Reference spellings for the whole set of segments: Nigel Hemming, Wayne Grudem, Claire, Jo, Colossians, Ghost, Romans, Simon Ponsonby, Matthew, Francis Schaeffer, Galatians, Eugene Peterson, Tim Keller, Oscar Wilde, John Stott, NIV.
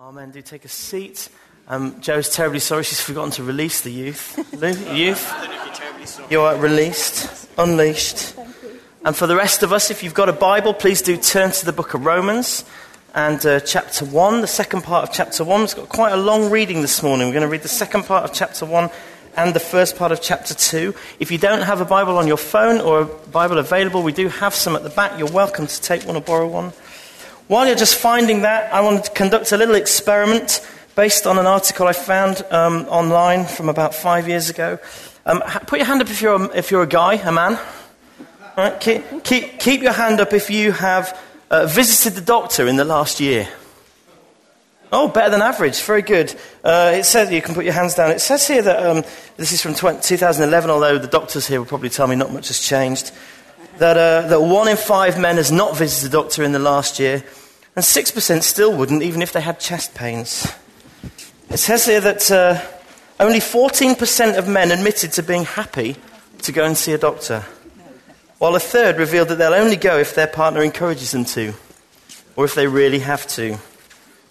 Amen. Do take a seat. Jo's terribly sorry she's forgotten to release the youth. You're released, unleashed. And for the rest of us, if you've got a Bible, please do turn to the book of Romans and chapter 1, the second part of chapter 1. It's got quite a long reading this morning. We're going to read the second part of chapter 1 and the first part of chapter 2. If you don't have a Bible on your phone or a Bible available, we do have some at the back. You're welcome to take one or borrow one. While you're just finding that, I want to conduct a little experiment based on an article I found online from about 5 years ago. Put your hand up if you're a guy, a man. All right, keep your hand up if you have visited the doctor in the last year. Oh, better than average. Very good. It says you can put your hands down. It says here that this is from 2011, although the doctors here will probably tell me not much has changed. That 1 in 5 men has not visited the doctor in the last year, and 6% still wouldn't, even if they had chest pains. It says here that only 14% of men admitted to being happy to go and see a doctor, while a third revealed that they'll only go if their partner encourages them to, or if they really have to.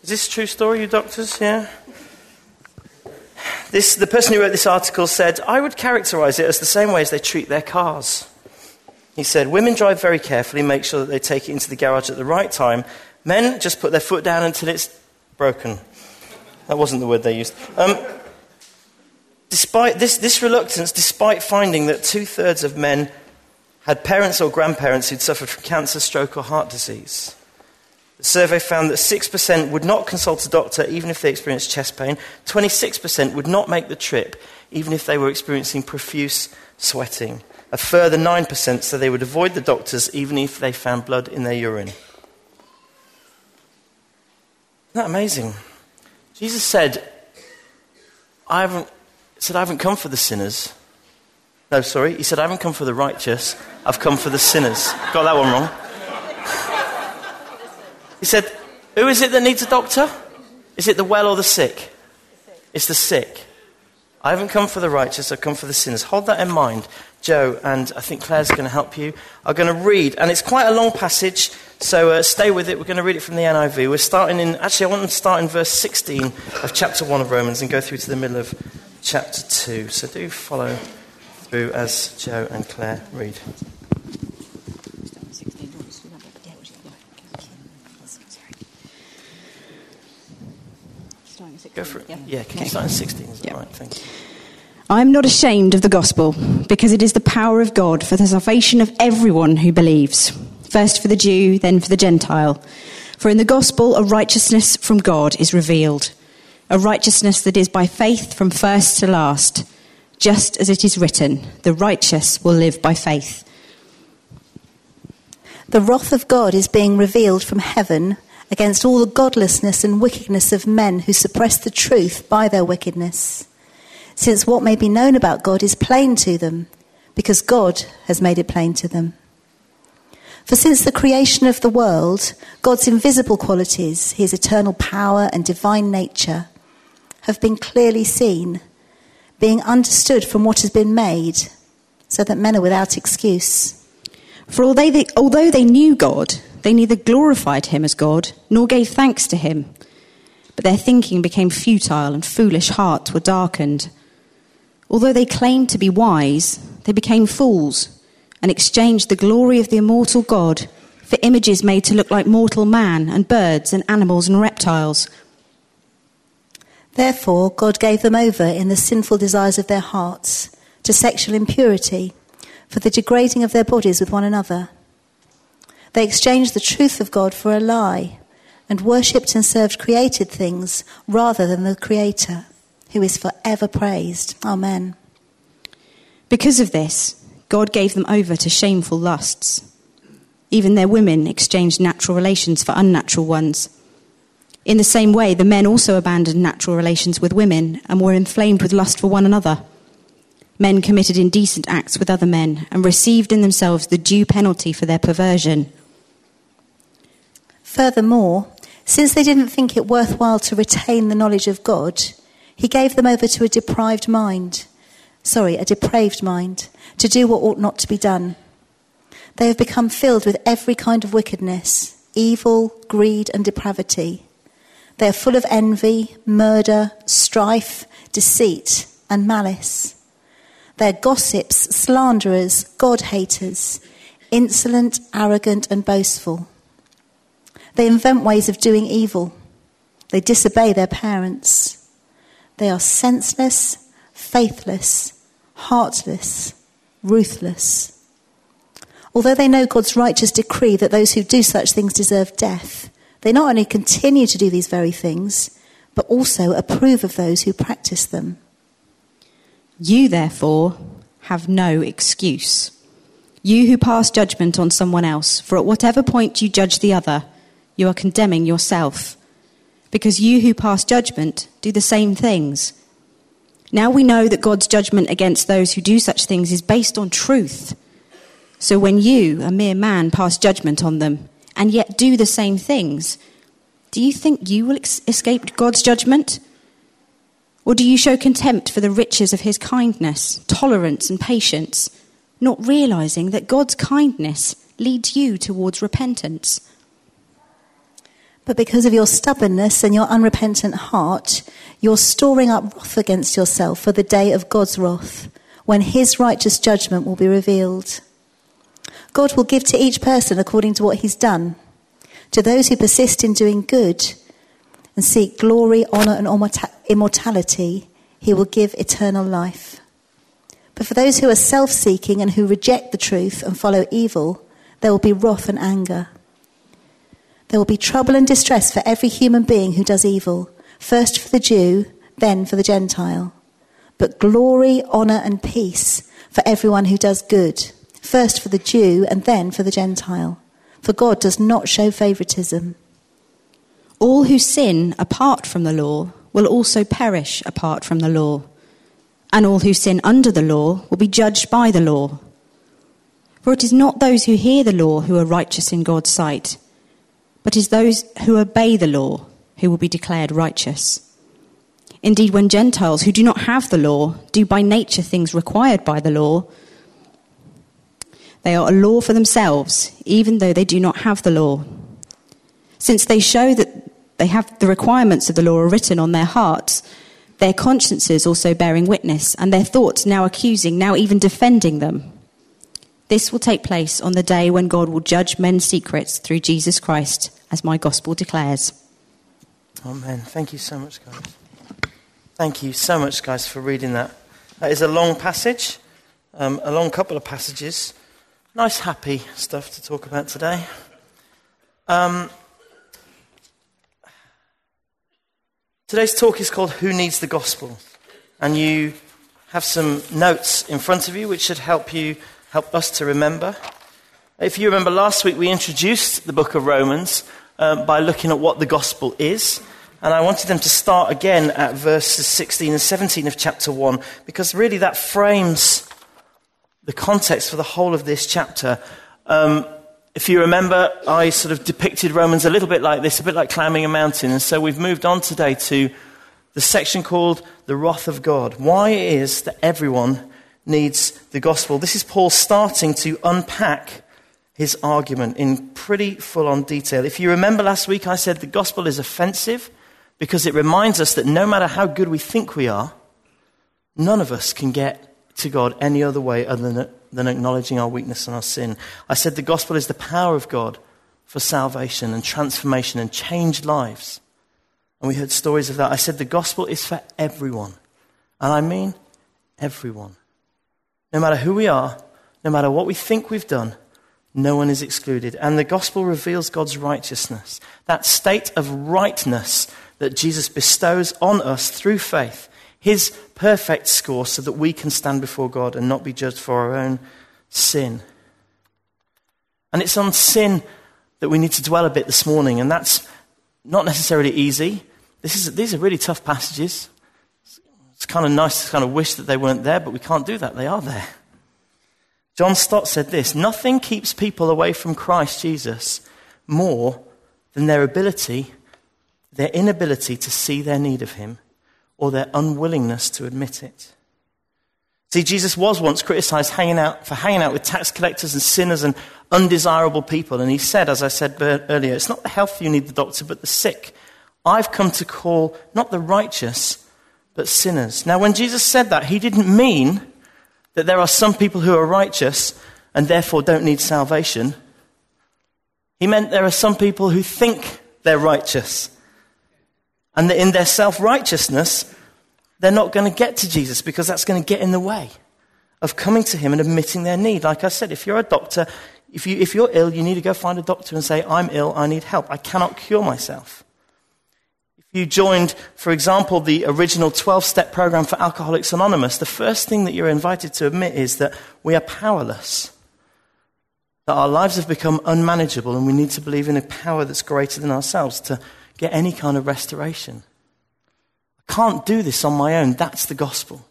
Is this a true story, you doctors? Yeah? The person who wrote this article said, I would characterize it as the same way as they treat their cars. He said, women drive very carefully, make sure that they take it into the garage at the right time. Men just put their foot down until it's broken. That wasn't the word they used. Despite this reluctance, despite finding that 2/3 of men had parents or grandparents who'd suffered from cancer, stroke or heart disease. The survey found that 6% would not consult a doctor even if they experienced chest pain. 26% would not make the trip even if they were experiencing profuse sweating. A further 9% said they would avoid the doctors even if they found blood in their urine. Isn't that amazing? Jesus said, I haven't come for the sinners. No, sorry. He said, I haven't come for the righteous. I've come for the sinners. Got that one wrong. He said, who is it that needs a doctor? Is it the well or the sick? It's the sick. I haven't come for the righteous. I've come for the sinners. Hold that in mind. Joe, and I think Claire's going to help you, are going to read. And it's quite a long passage, so stay with it. We're going to read it from the NIV. I want them to start in verse 16 of chapter 1 of Romans and go through to the middle of chapter 2. So do follow through as Joe and Claire read. Go for it. Yeah, can you start in 16? Is that right? Thank you. I am not ashamed of the gospel, because it is the power of God for the salvation of everyone who believes, first for the Jew, then for the Gentile. For in the gospel a righteousness from God is revealed, a righteousness that is by faith from first to last, just as it is written, the righteous will live by faith. The wrath of God is being revealed from heaven against all the godlessness and wickedness of men who suppress the truth by their wickedness. Since what may be known about God is plain to them, because God has made it plain to them. For since the creation of the world, God's invisible qualities, his eternal power and divine nature, have been clearly seen, being understood from what has been made, so that men are without excuse. For although they knew God, they neither glorified him as God, nor gave thanks to him. But their thinking became futile, and foolish hearts were darkened. Although they claimed to be wise, they became fools and exchanged the glory of the immortal God for images made to look like mortal man and birds and animals and reptiles. Therefore, God gave them over in the sinful desires of their hearts to sexual impurity for the degrading of their bodies with one another. They exchanged the truth of God for a lie and worshipped and served created things rather than the Creator, who is forever praised. Amen. Because of this, God gave them over to shameful lusts. Even their women exchanged natural relations for unnatural ones. In the same way, the men also abandoned natural relations with women and were inflamed with lust for one another. Men committed indecent acts with other men and received in themselves the due penalty for their perversion. Furthermore, since they didn't think it worthwhile to retain the knowledge of God, he gave them over to a depraved mind, to do what ought not to be done. They have become filled with every kind of wickedness, evil, greed, and depravity. They are full of envy, murder, strife, deceit, and malice. They are gossips, slanderers, God-haters, insolent, arrogant, and boastful. They invent ways of doing evil. They disobey their parents. They are senseless, faithless, heartless, ruthless. Although they know God's righteous decree that those who do such things deserve death, they not only continue to do these very things, but also approve of those who practice them. You, therefore, have no excuse. You who pass judgment on someone else, for at whatever point you judge the other, you are condemning yourself, because you who pass judgment do the same things. Now we know that God's judgment against those who do such things is based on truth. So when you, a mere man, pass judgment on them, and yet do the same things, do you think you will escape God's judgment? Or do you show contempt for the riches of his kindness, tolerance and patience, not realizing that God's kindness leads you towards repentance? But because of your stubbornness and your unrepentant heart, you're storing up wrath against yourself for the day of God's wrath, when his righteous judgment will be revealed. God will give to each person according to what he's done. To those who persist in doing good and seek glory, honour and immortality, he will give eternal life. But for those who are self-seeking and who reject the truth and follow evil, there will be wrath and anger. There will be trouble and distress for every human being who does evil, first for the Jew, then for the Gentile. But glory, honour and peace for everyone who does good, first for the Jew and then for the Gentile. For God does not show favouritism. All who sin apart from the law will also perish apart from the law, and all who sin under the law will be judged by the law. For it is not those who hear the law who are righteous in God's sight, but it is those who obey the law who will be declared righteous. Indeed, when Gentiles who do not have the law do by nature things required by the law, they are a law for themselves, even though they do not have the law. Since they show that they have the requirements of the law are written on their hearts, their consciences also bearing witness, and their thoughts now accusing, now even defending them. This will take place on the day when God will judge men's secrets through Jesus Christ, as my gospel declares. Amen. Thank you so much, guys. Thank you so much, guys, for reading that. That is a long passage, a long couple of passages. Nice, happy stuff to talk about today. Today's talk is called Who Needs the Gospel? And you have some notes in front of you which should help us to remember. If you remember last week, we introduced the book of Romans by looking at what the gospel is. And I wanted them to start again at verses 16 and 17 of chapter 1, because really that frames the context for the whole of this chapter. If you remember, I sort of depicted Romans a little bit like this, a bit like climbing a mountain. And so we've moved on today to the section called The Wrath of God. Why it is that everyone needs the gospel. This is Paul starting to unpack his argument in pretty full-on detail. If you remember last week, I said the gospel is offensive because it reminds us that no matter how good we think we are, none of us can get to God any other way other than acknowledging our weakness and our sin. I said the gospel is the power of God for salvation and transformation and changed lives. And we heard stories of that. I said the gospel is for everyone. And I mean everyone. No matter who we are, no matter what we think we've done, no one is excluded. And the gospel reveals God's righteousness, that state of rightness that Jesus bestows on us through faith, his perfect score, so that we can stand before God and not be judged for our own sin. And it's on sin that we need to dwell a bit this morning, and that's not necessarily easy. These are really tough passages. It's kind of nice to kind of wish that they weren't there, but we can't do that. They are there. John Stott said this: nothing keeps people away from Christ Jesus more than their inability to see their need of him, or their unwillingness to admit it. See, Jesus was once criticised for hanging out with tax collectors and sinners and undesirable people. And he said, as I said earlier, it's not the healthy you need the doctor, but the sick. I've come to call not the righteous, but sinners. Now, when Jesus said that, he didn't mean that there are some people who are righteous and therefore don't need salvation. He meant there are some people who think they're righteous, and that in their self-righteousness, they're not going to get to Jesus because that's going to get in the way of coming to him and admitting their need. Like I said, if you're a doctor, if you're ill, you need to go find a doctor and say, I'm ill, I need help. I cannot cure myself. If you joined, for example, the original 12-step program for Alcoholics Anonymous, the first thing that you're invited to admit is that we are powerless, that our lives have become unmanageable, and we need to believe in a power that's greater than ourselves to get any kind of restoration. I can't do this on my own. That's the gospel.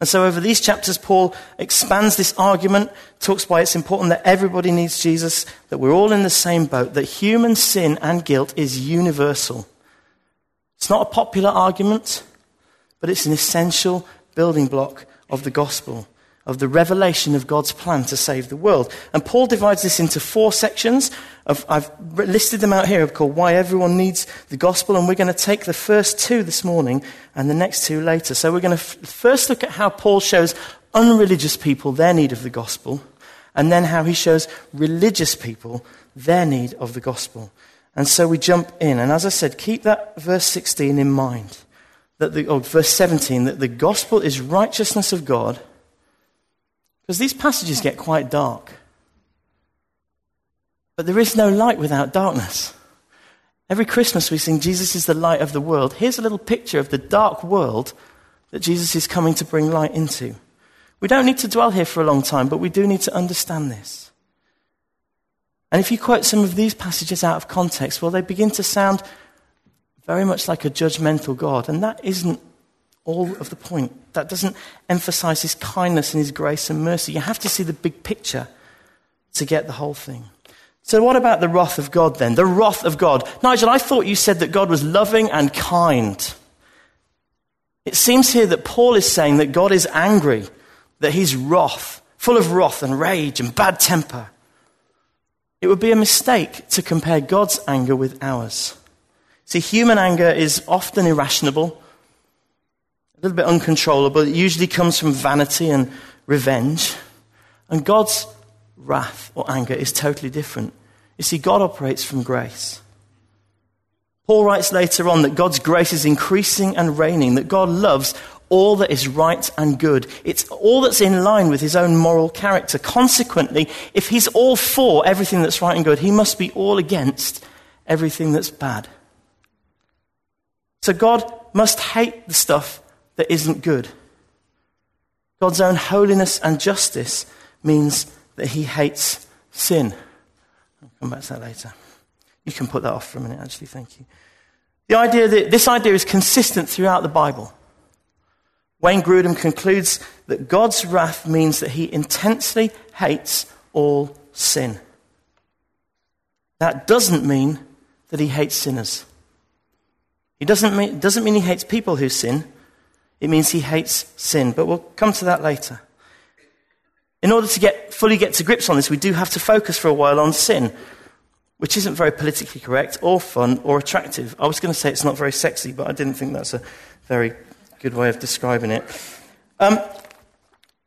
And so over these chapters, Paul expands this argument, talks why it's important that everybody needs Jesus, that we're all in the same boat, that human sin and guilt is universal. It's not a popular argument, but it's an essential building block of the gospel, of the revelation of God's plan to save the world. And Paul divides this into four sections. I've listed them out here, called Why Everyone Needs the Gospel, and we're going to take the first two this morning and the next two later. So we're going to first look at how Paul shows unreligious people their need of the gospel, and then how he shows religious people their need of the gospel. And so we jump in, and as I said, keep that verse 16 in mind, or verse 17, that the gospel is righteousness of God. Because these passages get quite dark. But there is no light without darkness. Every Christmas we sing, Jesus is the light of the world. Here's a little picture of the dark world that Jesus is coming to bring light into. We don't need to dwell here for a long time, but we do need to understand this. And if you quote some of these passages out of context, well, they begin to sound very much like a judgmental God. And that isn't all of the point. That doesn't emphasize his kindness and his grace and mercy. You have to see the big picture to get the whole thing. So what about the wrath of God then? The wrath of God. Nigel, I thought you said that God was loving and kind. It seems here that Paul is saying that God is angry, that he's wrath, full of wrath and rage and bad temper. It would be a mistake to compare God's anger with ours. See, human anger is often irrational, a little bit uncontrollable. It usually comes from vanity and revenge. And God's wrath or anger is totally different. You see, God operates from grace. Paul writes later on that God's grace is increasing and reigning, that God loves all that is right and good. It's all that's in line with his own moral character. Consequently, if he's all for everything that's right and good, he must be all against everything that's bad. So God must hate the stuff that isn't good. God's own holiness and justice means that he hates sin. I'll come back to that later. You can put that off for a minute, actually, thank you. This idea is consistent throughout the Bible. Wayne Grudem concludes that God's wrath means that he intensely hates all sin. That doesn't mean that he hates sinners. It doesn't mean he hates people who sin. It means he hates sin, but we'll come to that later. In order to fully get to grips on this, we do have to focus for a while on sin, which isn't very politically correct or fun or attractive. I was going to say it's not very sexy, but I didn't think that's a very good way of describing it.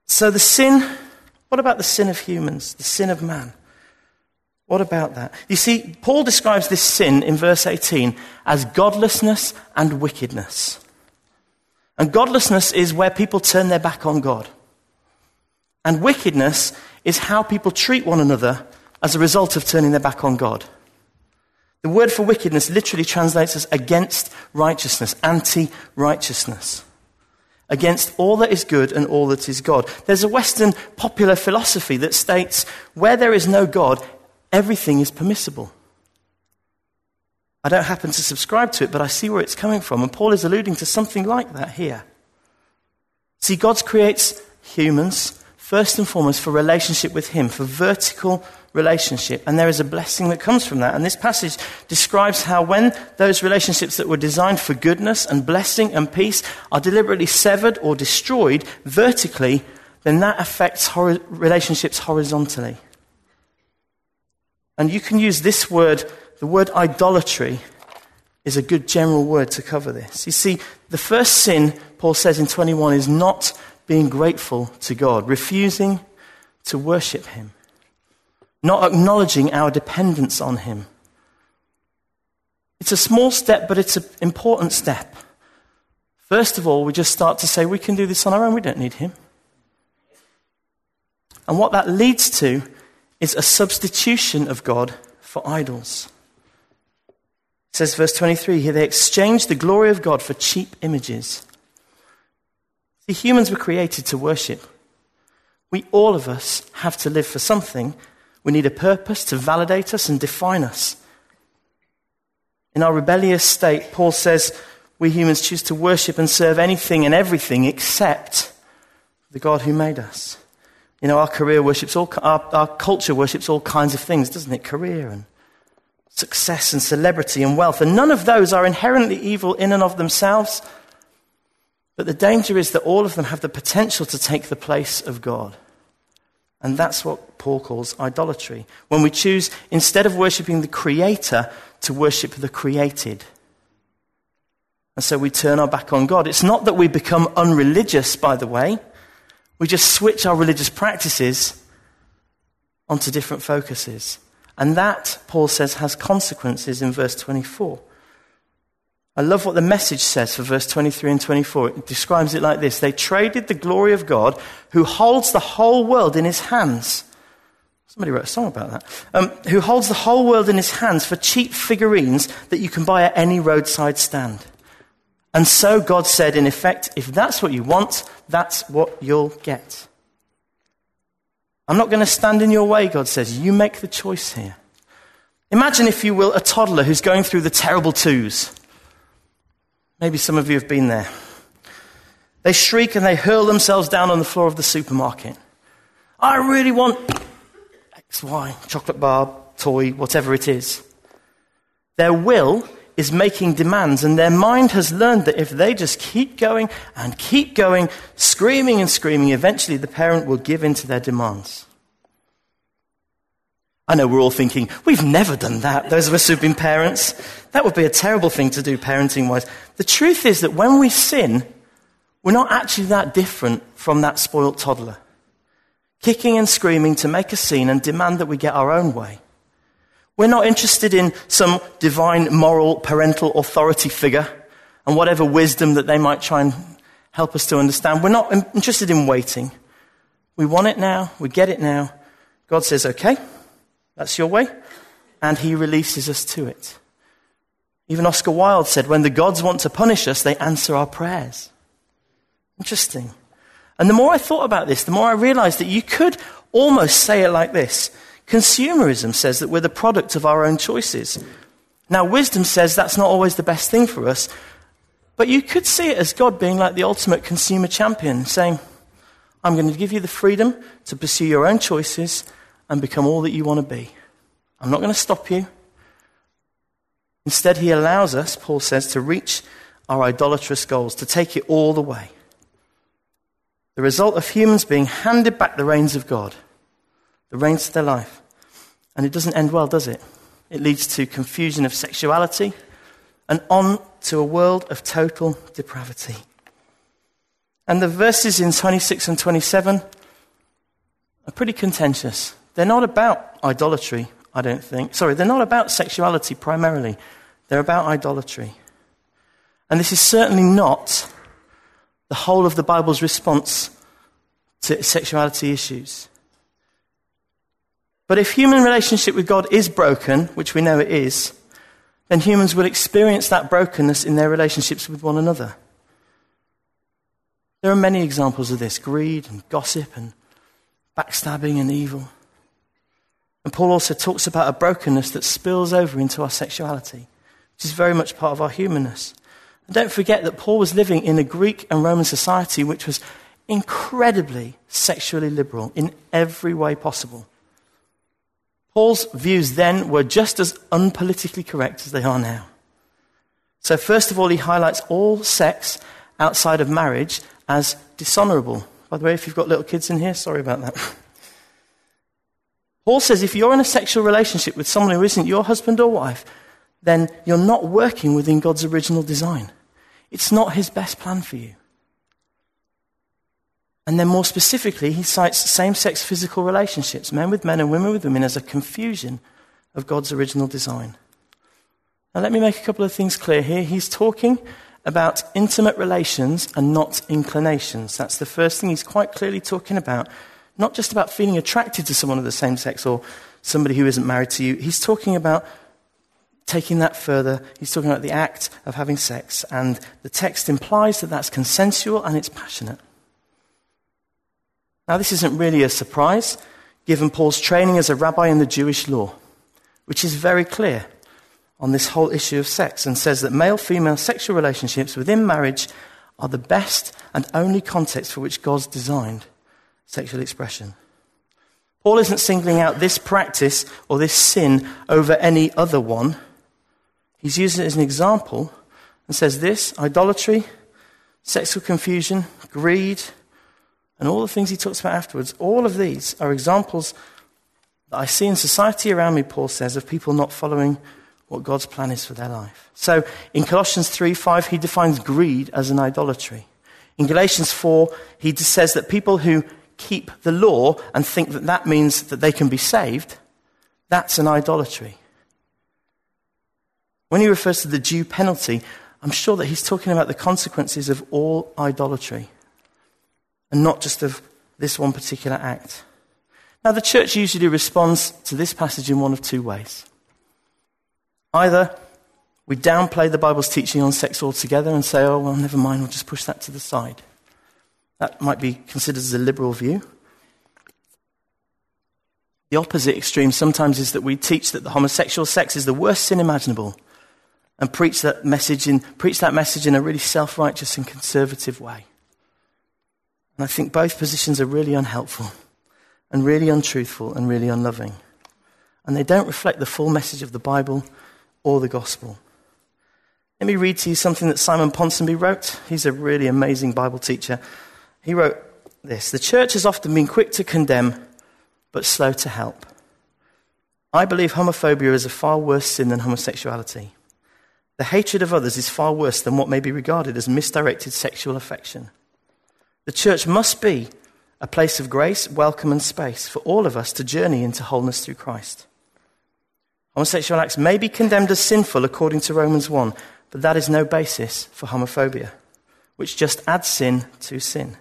So the sin, what about the sin of humans, the sin of man? What about that? You see, Paul describes this sin in verse 18 as godlessness and wickedness. And godlessness is where people turn their back on God. And wickedness is how people treat one another as a result of turning their back on God. The word for wickedness literally translates as against righteousness, anti-righteousness, against all that is good and all that is God. There's a Western popular philosophy that states, where there is no God, everything is permissible. I don't happen to subscribe to it, but I see where it's coming from. And Paul is alluding to something like that here. See, God creates humans, first and foremost, for relationship with him, for vertical relationship. And there is a blessing that comes from that. And this passage describes how when those relationships that were designed for goodness and blessing and peace are deliberately severed or destroyed vertically, then that affects relationships horizontally. And you can use this word, the word idolatry, is a good general word to cover this. You see, the first sin, Paul says in 21, is not being grateful to God, refusing to worship him, not acknowledging our dependence on him. It's a small step, but it's an important step. First of all, we just start to say, we can do this on our own, we don't need him. And what that leads to is a substitution of God for idols. It says, verse 23, here, they exchanged the glory of God for cheap images. See, humans were created to worship. We, all of us, have to live for something. We need a purpose to validate us and define us. In our rebellious state, Paul says, we humans choose to worship and serve anything and everything except the God who made us. You know, our culture worships all kinds of things, doesn't it? Career and success and celebrity and wealth. And none of those are inherently evil in and of themselves. But the danger is that all of them have the potential to take the place of God. And that's what Paul calls idolatry. When we choose, instead of worshipping the Creator, to worship the created. And so we turn our back on God. It's not that we become unreligious, by the way. We just switch our religious practices onto different focuses. And that, Paul says, has consequences in verse 24. I love what the Message says for verse 23 and 24. It describes it like this. They traded the glory of God, who holds the whole world in his hands. Somebody wrote a song about that. Who holds the whole world in his hands, for cheap figurines that you can buy at any roadside stand. And so God said, in effect, if that's what you want, that's what you'll get. I'm not going to stand in your way, God says. You make the choice here. Imagine, if you will, a toddler who's going through the terrible twos. Maybe some of you have been there. They shriek and they hurl themselves down on the floor of the supermarket. I really want X, Y, chocolate bar, toy, whatever it is. Their will is making demands, and their mind has learned that if they just keep going, screaming and screaming, eventually the parent will give in to their demands. I know we're all thinking, we've never done that, those of us who've been parents. That would be a terrible thing to do parenting-wise. The truth is that when we sin, we're not actually that different from that spoilt toddler, kicking and screaming to make a scene and demand that we get our own way. We're not interested in some divine, moral, parental authority figure and whatever wisdom that they might try and help us to understand. We're not interested in waiting. We want it now. We get it now. God says, okay. That's your way. And he releases us to it. Even Oscar Wilde said, when the gods want to punish us, they answer our prayers. Interesting. And the more I thought about this, the more I realized that you could almost say it like this. Consumerism says that we're the product of our own choices. Now, wisdom says that's not always the best thing for us. But you could see it as God being like the ultimate consumer champion, saying, I'm going to give you the freedom to pursue your own choices and become all that you want to be. I'm not going to stop you. Instead, he allows us, Paul says, to reach our idolatrous goals, to take it all the way. The result of humans being handed back the reins of God, the reins of their life. And it doesn't end well, does it? It leads to confusion of sexuality and on to a world of total depravity. And the verses in 26 and 27 are pretty contentious. They're not about idolatry, I don't think. Sorry, they're not about sexuality primarily. They're about idolatry. And this is certainly not the whole of the Bible's response to sexuality issues. But if human relationship with God is broken, which we know it is, then humans will experience that brokenness in their relationships with one another. There are many examples of this: greed and gossip and backstabbing and evil. And Paul also talks about a brokenness that spills over into our sexuality, which is very much part of our humanness. And don't forget that Paul was living in a Greek and Roman society which was incredibly sexually liberal in every way possible. Paul's views then were just as unpolitically correct as they are now. So first of all, he highlights all sex outside of marriage as dishonorable. By the way, if you've got little kids in here, sorry about that. Paul says if you're in a sexual relationship with someone who isn't your husband or wife, then you're not working within God's original design. It's not his best plan for you. And then more specifically, he cites same-sex physical relationships, men with men and women with women, as a confusion of God's original design. Now let me make a couple of things clear here. He's talking about intimate relations and not inclinations. That's the first thing he's quite clearly talking about. Not just about feeling attracted to someone of the same sex or somebody who isn't married to you. He's talking about taking that further. He's talking about the act of having sex. And the text implies that that's consensual and it's passionate. Now, this isn't really a surprise, given Paul's training as a rabbi in the Jewish law, which is very clear on this whole issue of sex, and says that male-female sexual relationships within marriage are the best and only context for which God's designed sexual expression. Paul isn't singling out this practice or this sin over any other one. He's using it as an example and says this, idolatry, sexual confusion, greed, and all the things he talks about afterwards, all of these are examples that I see in society around me, Paul says, of people not following what God's plan is for their life. So in Colossians 3:5, he defines greed as an idolatry. In Galatians 4, he says that people who keep the law and think that that means that they can be saved, that's an idolatry. When he refers to the due penalty, I'm sure that he's talking about the consequences of all idolatry and not just of this one particular act. Now, the church usually responds to this passage in one of two ways. Either we downplay the Bible's teaching on sex altogether and say, oh, well, never mind, we'll just push that to the side. That might be considered as a liberal view. The opposite extreme sometimes is that we teach that the homosexual sex is the worst sin imaginable and preach that message in a really self-righteous and conservative way. And I think both positions are really unhelpful and really untruthful and really unloving. And they don't reflect the full message of the Bible or the gospel. Let me read to you something that Simon Ponsonby wrote. He's a really amazing Bible teacher. He wrote this: the church has often been quick to condemn, but slow to help. I believe homophobia is a far worse sin than homosexuality. The hatred of others is far worse than what may be regarded as misdirected sexual affection. The church must be a place of grace, welcome, and space for all of us to journey into wholeness through Christ. Homosexual acts may be condemned as sinful according to Romans 1, but that is no basis for homophobia, which just adds sin to sin.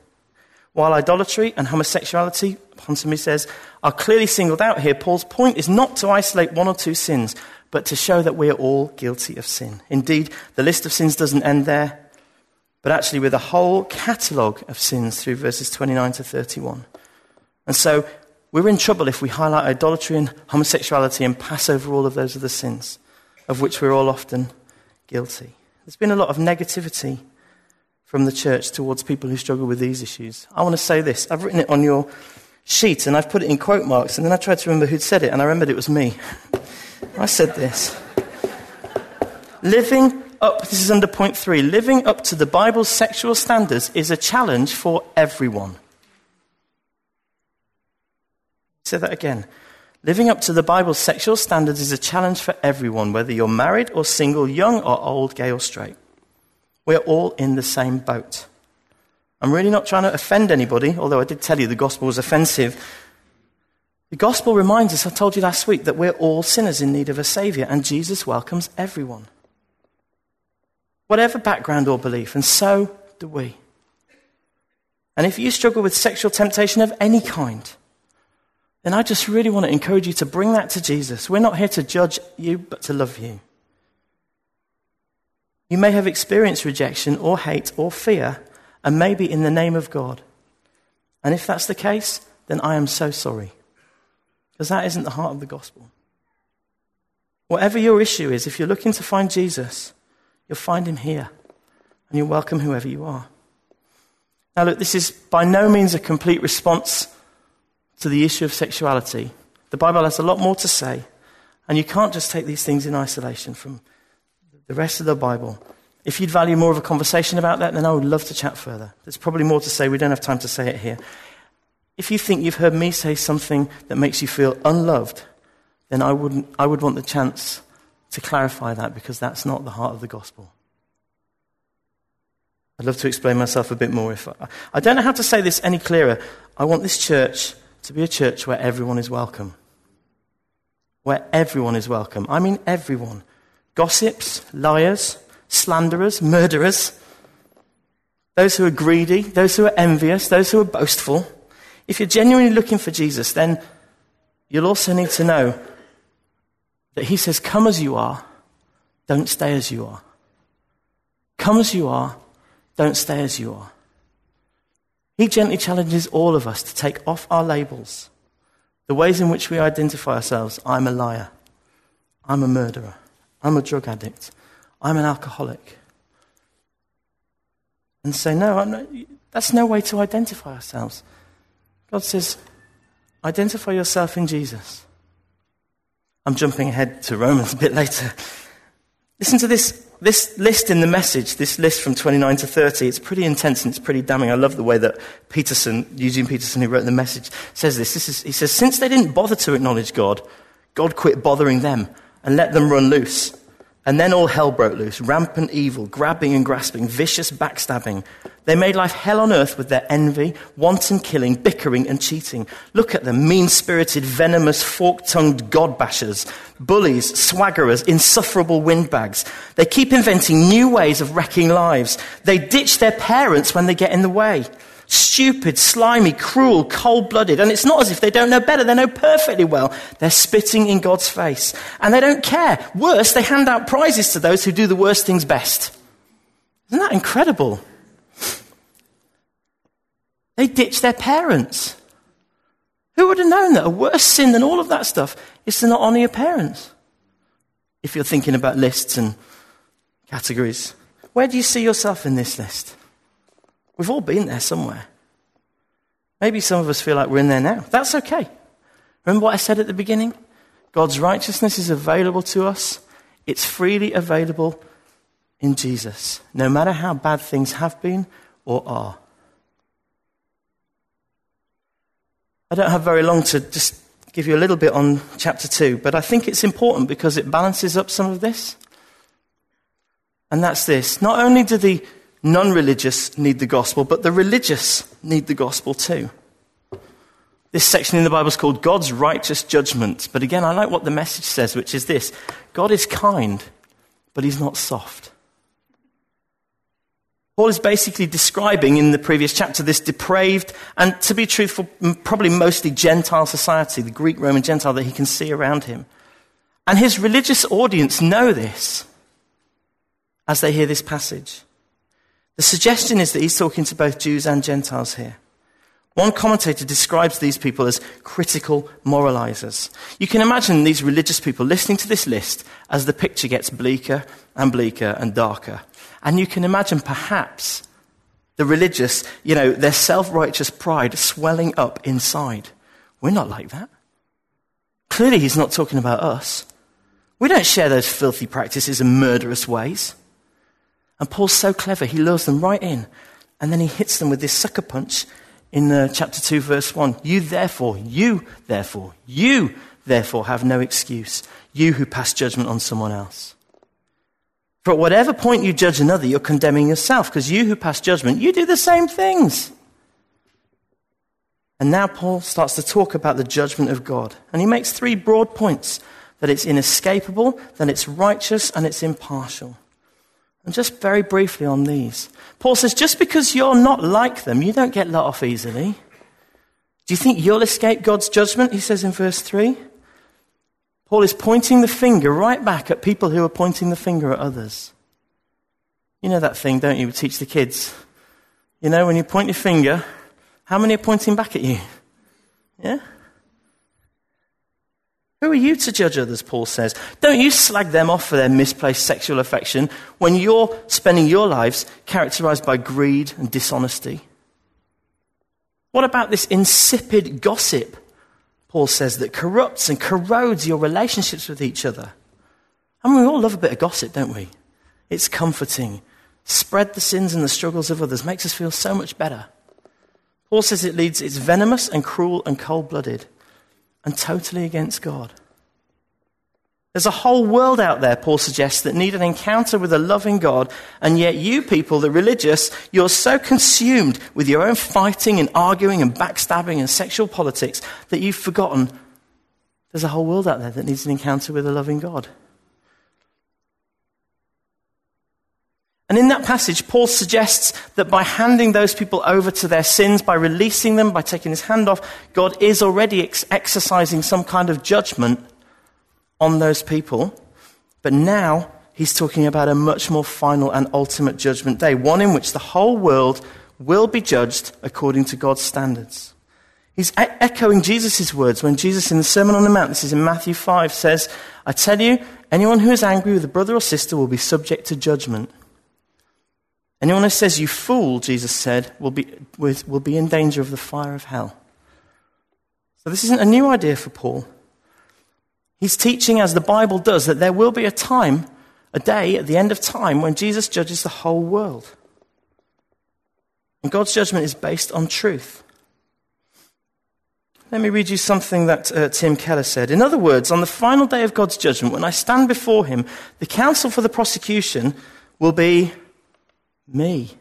While idolatry and homosexuality, Ponsonby says, are clearly singled out here, Paul's point is not to isolate one or two sins, but to show that we are all guilty of sin. Indeed, the list of sins doesn't end there, but actually with a whole catalogue of sins through verses 29 to 31. And so we're in trouble if we highlight idolatry and homosexuality and pass over all of those other sins, of which we're all often guilty. There's been a lot of negativity from the church towards people who struggle with these issues. I want to say this. I've written it on your sheet, and I've put it in quote marks, and then I tried to remember who'd said it, and I remembered it was me. I said this. This is under point 3, living up to the Bible's sexual standards is a challenge for everyone. Say that again. Living up to the Bible's sexual standards is a challenge for everyone, whether you're married or single, young or old, gay or straight. We're all in the same boat. I'm really not trying to offend anybody, although I did tell you the gospel was offensive. The gospel reminds us, I told you last week, that we're all sinners in need of a saviour, and Jesus welcomes everyone, whatever background or belief, and so do we. And if you struggle with sexual temptation of any kind, then I just really want to encourage you to bring that to Jesus. We're not here to judge you, but to love you. You may have experienced rejection or hate or fear, and maybe in the name of God. And if that's the case, then I am so sorry, because that isn't the heart of the gospel. Whatever your issue is, if you're looking to find Jesus, you'll find him here, and you'll welcome whoever you are. Now look, this is by no means a complete response to the issue of sexuality. The Bible has a lot more to say, and you can't just take these things in isolation from the rest of the Bible. If you'd value more of a conversation about that, then I would love to chat further. There's probably more to say. We don't have time to say it here. If you think you've heard me say something that makes you feel unloved, then I would want the chance to clarify that, because that's not the heart of the gospel. I'd love to explain myself a bit more. I don't know how to say this any clearer. I want this church to be a church where everyone is welcome. Where everyone is welcome. I mean everyone. Gossips, liars, slanderers, murderers, those who are greedy, those who are envious, those who are boastful. If you're genuinely looking for Jesus, then you'll also need to know that he says, come as you are, don't stay as you are. Come as you are, don't stay as you are. He gently challenges all of us to take off our labels, the ways in which we identify ourselves. I'm a liar. I'm a murderer. I'm a drug addict. I'm an alcoholic. And say, no, that's no way to identify ourselves. God says, identify yourself in Jesus. I'm jumping ahead to Romans a bit later. Listen to this list in the Message, this list from 29 to 30. It's pretty intense and it's pretty damning. I love the way that Eugene Peterson, who wrote the Message, says this. He says, since they didn't bother to acknowledge God, God quit bothering them and let them run loose. And then all hell broke loose, rampant evil, grabbing and grasping, vicious backstabbing. They made life hell on earth with their envy, wanton killing, bickering and cheating. Look at them, mean-spirited, venomous, fork-tongued God-bashers, bullies, swaggerers, insufferable windbags. They keep inventing new ways of wrecking lives. They ditch their parents when they get in the way. Stupid, slimy, cruel, cold-blooded. And it's not as if they don't know better. They know perfectly well. They're spitting in God's face. And they don't care. Worse, they hand out prizes to those who do the worst things best. Isn't that incredible? They ditch their parents. Who would have known that a worse sin than all of that stuff is to not honour your parents? If you're thinking about lists and categories, where do you see yourself in this list? We've all been there somewhere. Maybe some of us feel like we're in there now. That's okay. Remember what I said at the beginning? God's righteousness is available to us. It's freely available in Jesus, no matter how bad things have been or are. I don't have very long to just give you a little bit on chapter 2, but I think it's important because it balances up some of this. And that's this. Not only do the non-religious need the gospel, but the religious need the gospel too. This section in the Bible is called God's Righteous Judgment. But again, I like what the Message says, which is this. God is kind, but he's not soft. Paul is basically describing in the previous chapter this depraved and, to be truthful, probably mostly Gentile society, the Greek, Roman, Gentile that he can see around him. And his religious audience know this as they hear this passage. The suggestion is that he's talking to both Jews and Gentiles here. One commentator describes these people as critical moralizers. You can imagine these religious people listening to this list as the picture gets bleaker and bleaker and darker. And you can imagine perhaps the religious, their self-righteous pride swelling up inside. We're not like that. Clearly he's not talking about us. We don't share those filthy practices and murderous ways. And Paul's so clever, he lures them right in. And then he hits them with this sucker punch in chapter 2, verse 1. You, therefore, have no excuse, you who pass judgment on someone else. For at whatever point you judge another, you're condemning yourself, because you who pass judgment, you do the same things. And now Paul starts to talk about the judgment of God. And he makes three broad points: that it's inescapable, that it's righteous, and it's impartial. And just very briefly on these, Paul says, just because you're not like them, you don't get let off easily. Do you think you'll escape God's judgment? He says in verse 3. Paul is pointing the finger right back at people who are pointing the finger at others. You know that thing, don't you? We teach the kids. When you point your finger, how many are pointing back at you? Yeah? Who are you to judge others, Paul says? Don't you slag them off for their misplaced sexual affection when you're spending your lives characterized by greed and dishonesty? What about this insipid gossip, Paul says, that corrupts and corrodes your relationships with each other? I mean, we all love a bit of gossip, don't we? It's comforting. Spread the sins and the struggles of others. Makes us feel so much better. Paul says it's venomous and cruel and cold-blooded. And totally against God. There's a whole world out there, Paul suggests, that need an encounter with a loving God, and yet you people, the religious, you're so consumed with your own fighting and arguing and backstabbing and sexual politics that you've forgotten there's a whole world out there that needs an encounter with a loving God. And in that passage, Paul suggests that by handing those people over to their sins, by releasing them, by taking his hand off, God is already exercising some kind of judgment on those people. But now he's talking about a much more final and ultimate judgment day, one in which the whole world will be judged according to God's standards. He's echoing Jesus' words when Jesus in the Sermon on the Mount, this is in Matthew 5, says, "I tell you, anyone who is angry with a brother or sister will be subject to judgment. Anyone who says, 'You fool,' Jesus said, will be in danger of the fire of hell." So this isn't a new idea for Paul. He's teaching, as the Bible does, that there will be a time, a day at the end of time, when Jesus judges the whole world. And God's judgment is based on truth. Let me read you something that Tim Keller said. "In other words, on the final day of God's judgment, when I stand before him, the counsel for the prosecution will be me.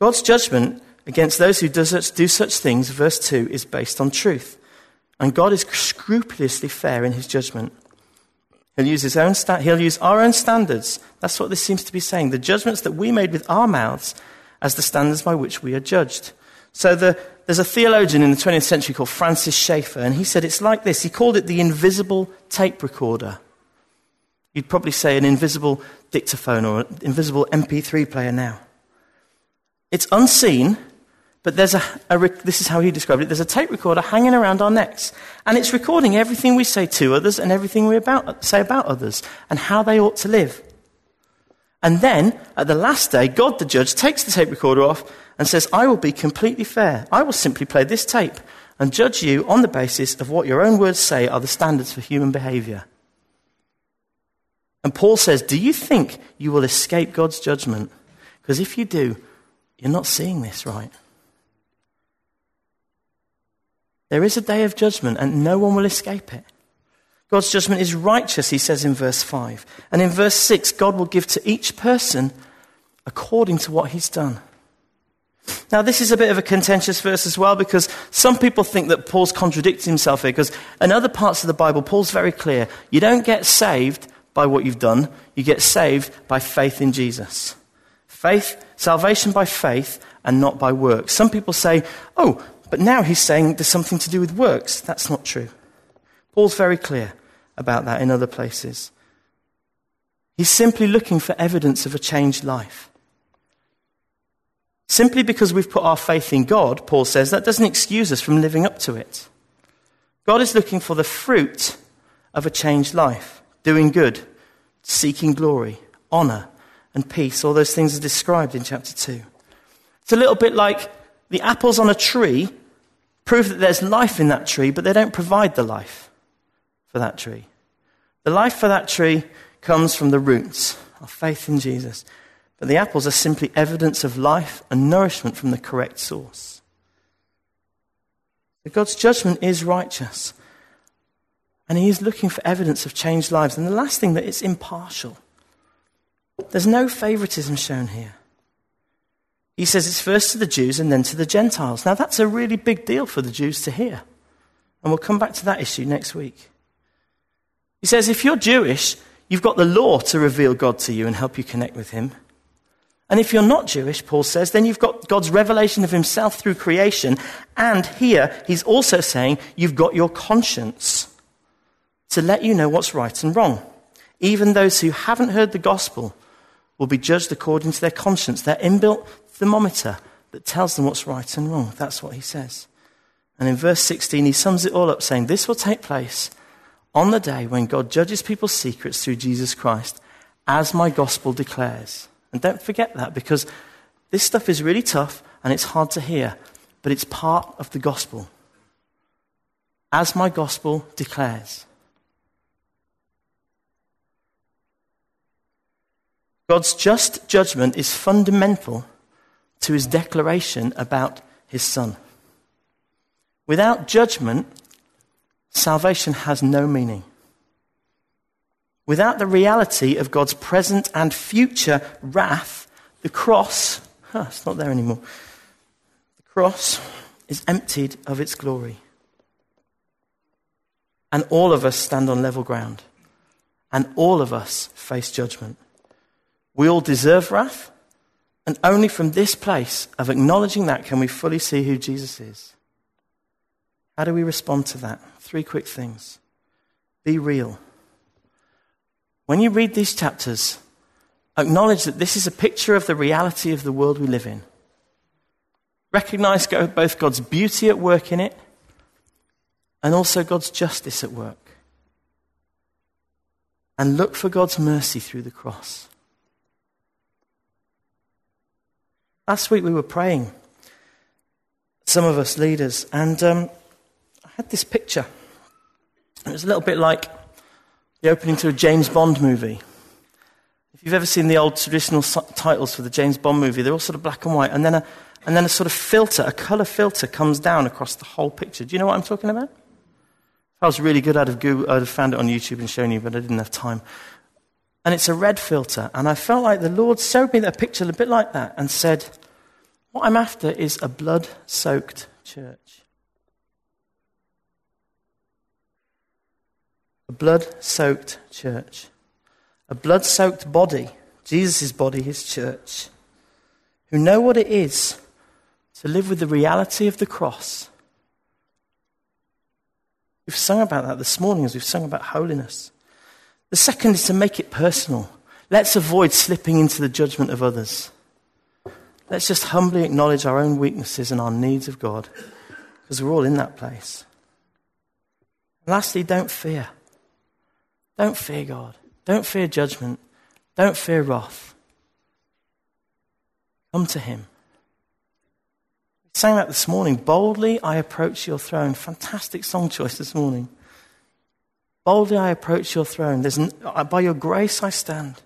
God's judgment against those who do such things, verse 2, is based on truth. And God is scrupulously fair in his judgment. He'll use our own standards." That's what this seems to be saying. "The judgments that we made with our mouths as the standards by which we are judged." So there's a theologian in the 20th century called Francis Schaeffer, and he said it's like this. He called it the invisible tape recorder. You'd probably say an invisible dictaphone or an invisible MP3 player now. It's unseen, but there's this is how he described it, there's a tape recorder hanging around our necks, and it's recording everything we say to others and everything we say about others and how they ought to live. And then, at the last day, God the judge takes the tape recorder off and says, "I will be completely fair. I will simply play this tape and judge you on the basis of what your own words say are the standards for human behavior." And Paul says, do you think you will escape God's judgment? Because if you do, you're not seeing this right. There is a day of judgment and no one will escape it. God's judgment is righteous, he says in verse 5. And in verse 6, God will give to each person according to what he's done. Now, this is a bit of a contentious verse as well, because some people think that Paul's contradicting himself here, because in other parts of the Bible, Paul's very clear. You don't get saved by what you've done. You get saved by faith in Jesus. Faith, salvation by faith and not by works. Some people say, oh, but now he's saying there's something to do with works. That's not true. Paul's very clear about that in other places. He's simply looking for evidence of a changed life. Simply because we've put our faith in God, Paul says, that doesn't excuse us from living up to it. God is looking for the fruit of a changed life. Doing good, seeking glory, honor, and peace. All those things are described in chapter 2. It's a little bit like the apples on a tree prove that there's life in that tree, but they don't provide the life for that tree. The life for that tree comes from the roots, our faith in Jesus. But the apples are simply evidence of life and nourishment from the correct source. But God's judgment is righteous. And he is looking for evidence of changed lives. And the last thing, that it's impartial. There's no favoritism shown here. He says it's first to the Jews and then to the Gentiles. Now that's a really big deal for the Jews to hear. And we'll come back to that issue next week. He says if you're Jewish, you've got the law to reveal God to you and help you connect with him. And if you're not Jewish, Paul says, then you've got God's revelation of himself through creation. And here he's also saying you've got your conscience to let you know what's right and wrong. Even those who haven't heard the gospel will be judged according to their conscience, their inbuilt thermometer that tells them what's right and wrong. That's what he says. And in verse 16, he sums it all up saying, this will take place on the day when God judges people's secrets through Jesus Christ, as my gospel declares. And don't forget that, because this stuff is really tough and it's hard to hear, but it's part of the gospel. As my gospel declares. God's just judgment is fundamental to his declaration about his Son. Without judgment, salvation has no meaning. Without the reality of God's present and future wrath, the cross, it's not there anymore. The cross is emptied of its glory. And all of us stand on level ground. And all of us face judgment. We all deserve wrath. And only from this place of acknowledging that can we fully see who Jesus is. How do we respond to that? 3 quick things. Be real. When you read these chapters, acknowledge that this is a picture of the reality of the world we live in. Recognize both God's beauty at work in it and also God's justice at work. And look for God's mercy through the cross. Last week we were praying, some of us leaders, and I had this picture. It was a little bit like the opening to a James Bond movie. If you've ever seen the old traditional titles for the James Bond movie, they're all sort of black and white, and then a sort of filter, a colour filter, comes down across the whole picture. Do you know what I'm talking about? If I was really good, I'd have found it on YouTube and shown you, but I didn't have time. And it's a red filter. And I felt like the Lord showed me that picture a bit like that and said, what I'm after is a blood-soaked church. A blood-soaked church. A blood-soaked body. Jesus' body, his church. Who know what it is to live with the reality of the cross. We've sung about that this morning as we've sung about holiness. The second is to make it personal. Let's avoid slipping into the judgment of others. Let's just humbly acknowledge our own weaknesses and our needs of God, because we're all in that place. And lastly, don't fear. Don't fear God. Don't fear judgment. Don't fear wrath. Come to him. We sang that this morning. Boldly I approach your throne. Fantastic song choice this morning. Boldly I approach your throne. By your grace I stand.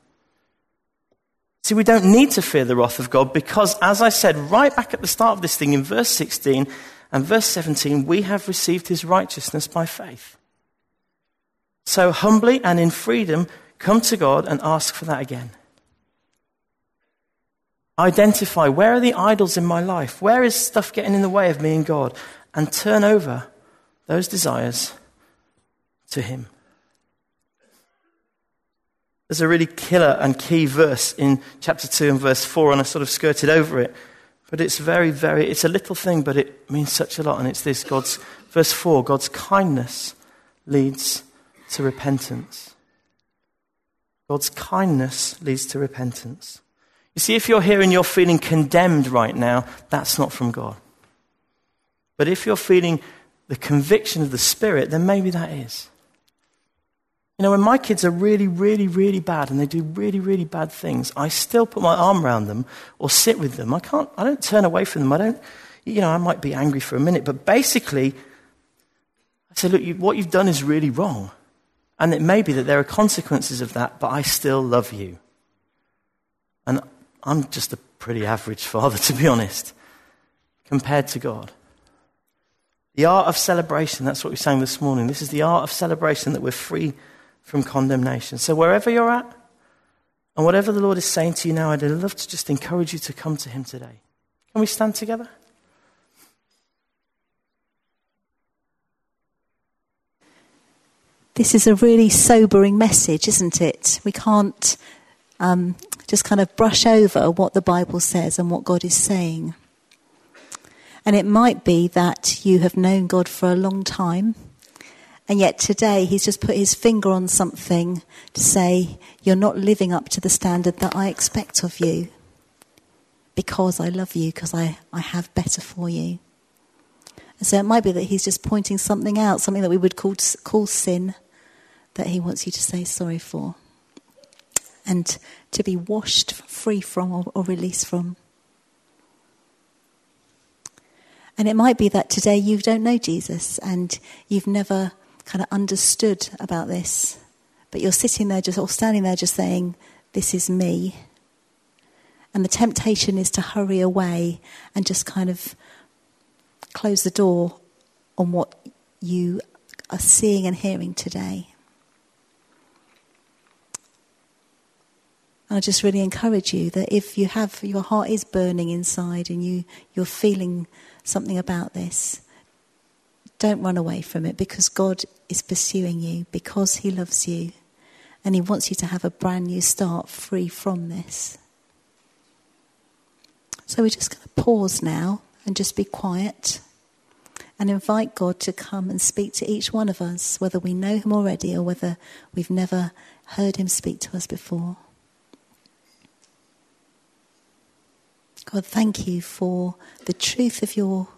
See, we don't need to fear the wrath of God because, as I said right back at the start of this thing in verse 16 and verse 17, we have received his righteousness by faith. So humbly and in freedom, come to God and ask for that again. Identify, where are the idols in my life? Where is stuff getting in the way of me and God? And turn over those desires to him. There's a really killer and key verse in chapter 2 and verse 4, and I sort of skirted over it, but it's very, very, it's a little thing, but it means such a lot, and it's this, verse 4, God's kindness leads to repentance. God's kindness leads to repentance. You see, if you're here and you're feeling condemned right now, that's not from God. But if you're feeling the conviction of the Spirit, then maybe that is. You know, when my kids are really, really, really bad and they do really, really bad things, I still put my arm around them or sit with them. I don't turn away from them. I might be angry for a minute, but basically, I say, look, what you've done is really wrong. And it may be that there are consequences of that, but I still love you. And I'm just a pretty average father, to be honest, compared to God. The art of celebration, that's what we sang this morning. This is the art of celebration, that we're free from condemnation. So wherever you're at, and whatever the Lord is saying to you now, I'd love to just encourage you to come to him today. Can we stand together? This is a really sobering message, isn't it? We can't just kind of brush over what the Bible says and what God is saying. And it might be that you have known God for a long time, and yet today he's just put his finger on something to say, you're not living up to the standard that I expect of you, because I love you, because I have better for you. And so it might be that he's just pointing something out, something that we would call sin, that he wants you to say sorry for and to be washed free from or released from. And it might be that today you don't know Jesus and you've never kind of understood about this, but you're sitting there just or standing there just saying, this is me. And the temptation is to hurry away and just kind of close the door on what you are seeing and hearing today. And I just really encourage you that if you have, your heart is burning inside and you're feeling something about this, don't run away from it, because God is pursuing you, because he loves you and he wants you to have a brand new start free from this. So we're just going to pause now and just be quiet and invite God to come and speak to each one of us, whether we know him already or whether we've never heard him speak to us before. God, thank you for the truth of your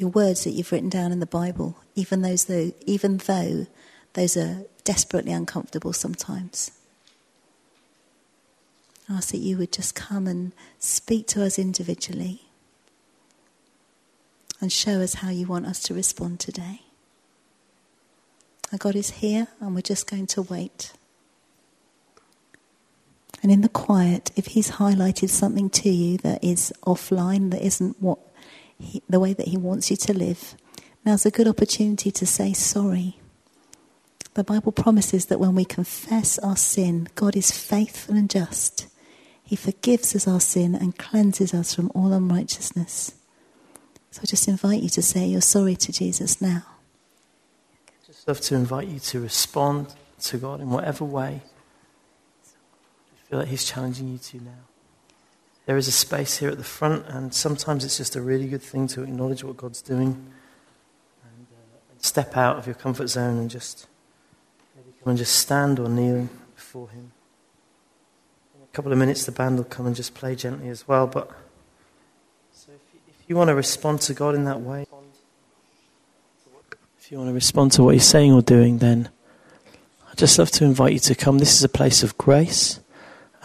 words that you've written down in the Bible, even though those are desperately uncomfortable sometimes. I ask that you would just come and speak to us individually and show us how you want us to respond today. Our God is here and we're just going to wait. And in the quiet, if he's highlighted something to you that is offline, that isn't the way that he wants you to live, now's a good opportunity to say sorry. The Bible promises that when we confess our sin, God is faithful and just. He forgives us our sin and cleanses us from all unrighteousness. So I just invite you to say you're sorry to Jesus now. Just love to invite you to respond to God in whatever way you feel like he's challenging you to now. There is a space here at the front, and sometimes it's just a really good thing to acknowledge what God's doing and step out of your comfort zone and just maybe come and just stand or kneel before him. In a couple of minutes the band will come and just play gently as well, but you want to respond to God in that way, if you want to respond to what he's saying or doing, then I'd just love to invite you to come. This is a place of grace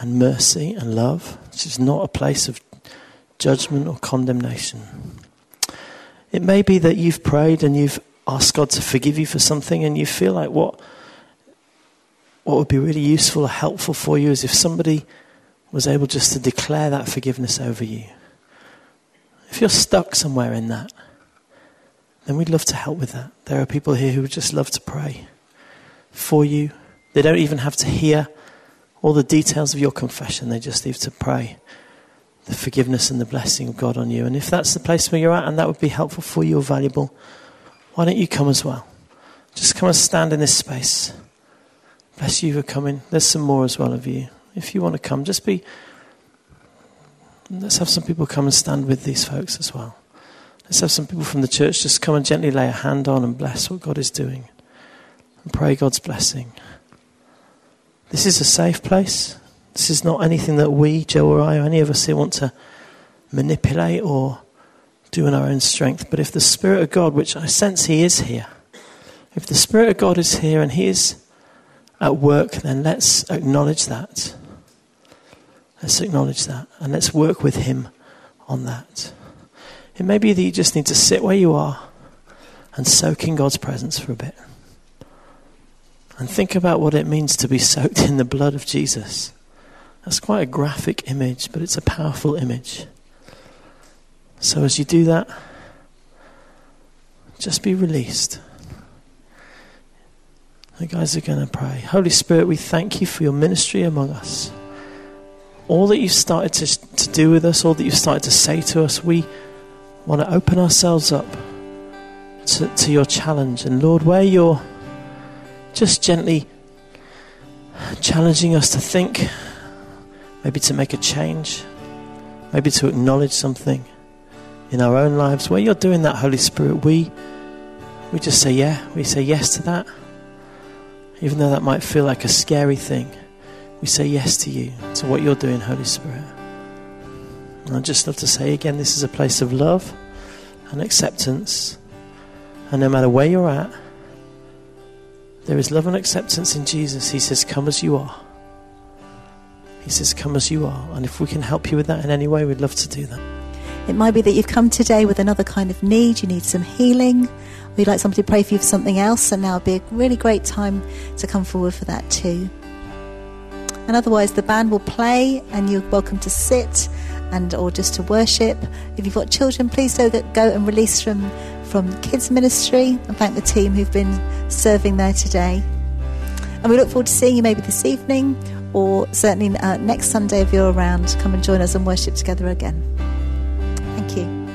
and mercy and love. This is not a place of judgment or condemnation. It may be that you've prayed and you've asked God to forgive you for something, and you feel like what would be really useful or helpful for you is if somebody was able just to declare that forgiveness over you. If you're stuck somewhere in that, then we'd love to help with that. There are people here who would just love to pray for you. They don't even have to hear all the details of your confession. They just need to pray the forgiveness and the blessing of God on you. And if that's the place where you're at and that would be helpful for you or valuable, why don't you come as well? Just come and stand in this space. Bless you for coming. There's some more as well of you. If you want to come, just be... Let's have some people come and stand with these folks as well. Let's have some people from the church just come and gently lay a hand on and bless what God is doing and pray God's blessing. This is a safe place. This is not anything that we, Joe or I or any of us here want to manipulate or do in our own strength. But if the Spirit of God, which I sense he is here, if the Spirit of God is here and he is at work, then let's acknowledge that. Let's acknowledge that and let's work with him on that. It may be that you just need to sit where you are and soak in God's presence for a bit. And think about what it means to be soaked in the blood of Jesus. That's quite a graphic image, but it's a powerful image. So as you do that, just be released. The guys are going to pray. Holy Spirit, we thank you for your ministry among us. All that you've started to do with us, all that you've started to say to us, we want to open ourselves up to your challenge. And Lord, where you're just gently challenging us to think, maybe to make a change, maybe to acknowledge something in our own lives, where you're doing that, Holy Spirit, we just say yeah, we say yes to that. Even though that might feel like a scary thing, we say yes to you, to what you're doing, Holy Spirit. And I'd just love to say again, this is a place of love and acceptance. And no matter where you're at, there is love and acceptance in Jesus. He says, come as you are. He says, come as you are. And if we can help you with that in any way, we'd love to do that. It might be that you've come today with another kind of need. You need some healing. We'd like somebody to pray for you for something else. And now would be a really great time to come forward for that too. And otherwise the band will play and you're welcome to sit and or just to worship. If you've got children, please go and release from kids ministry, and thank the team who've been serving there today. And we look forward to seeing you maybe this evening or certainly next Sunday if you're around, come and join us and worship together again. Thank you.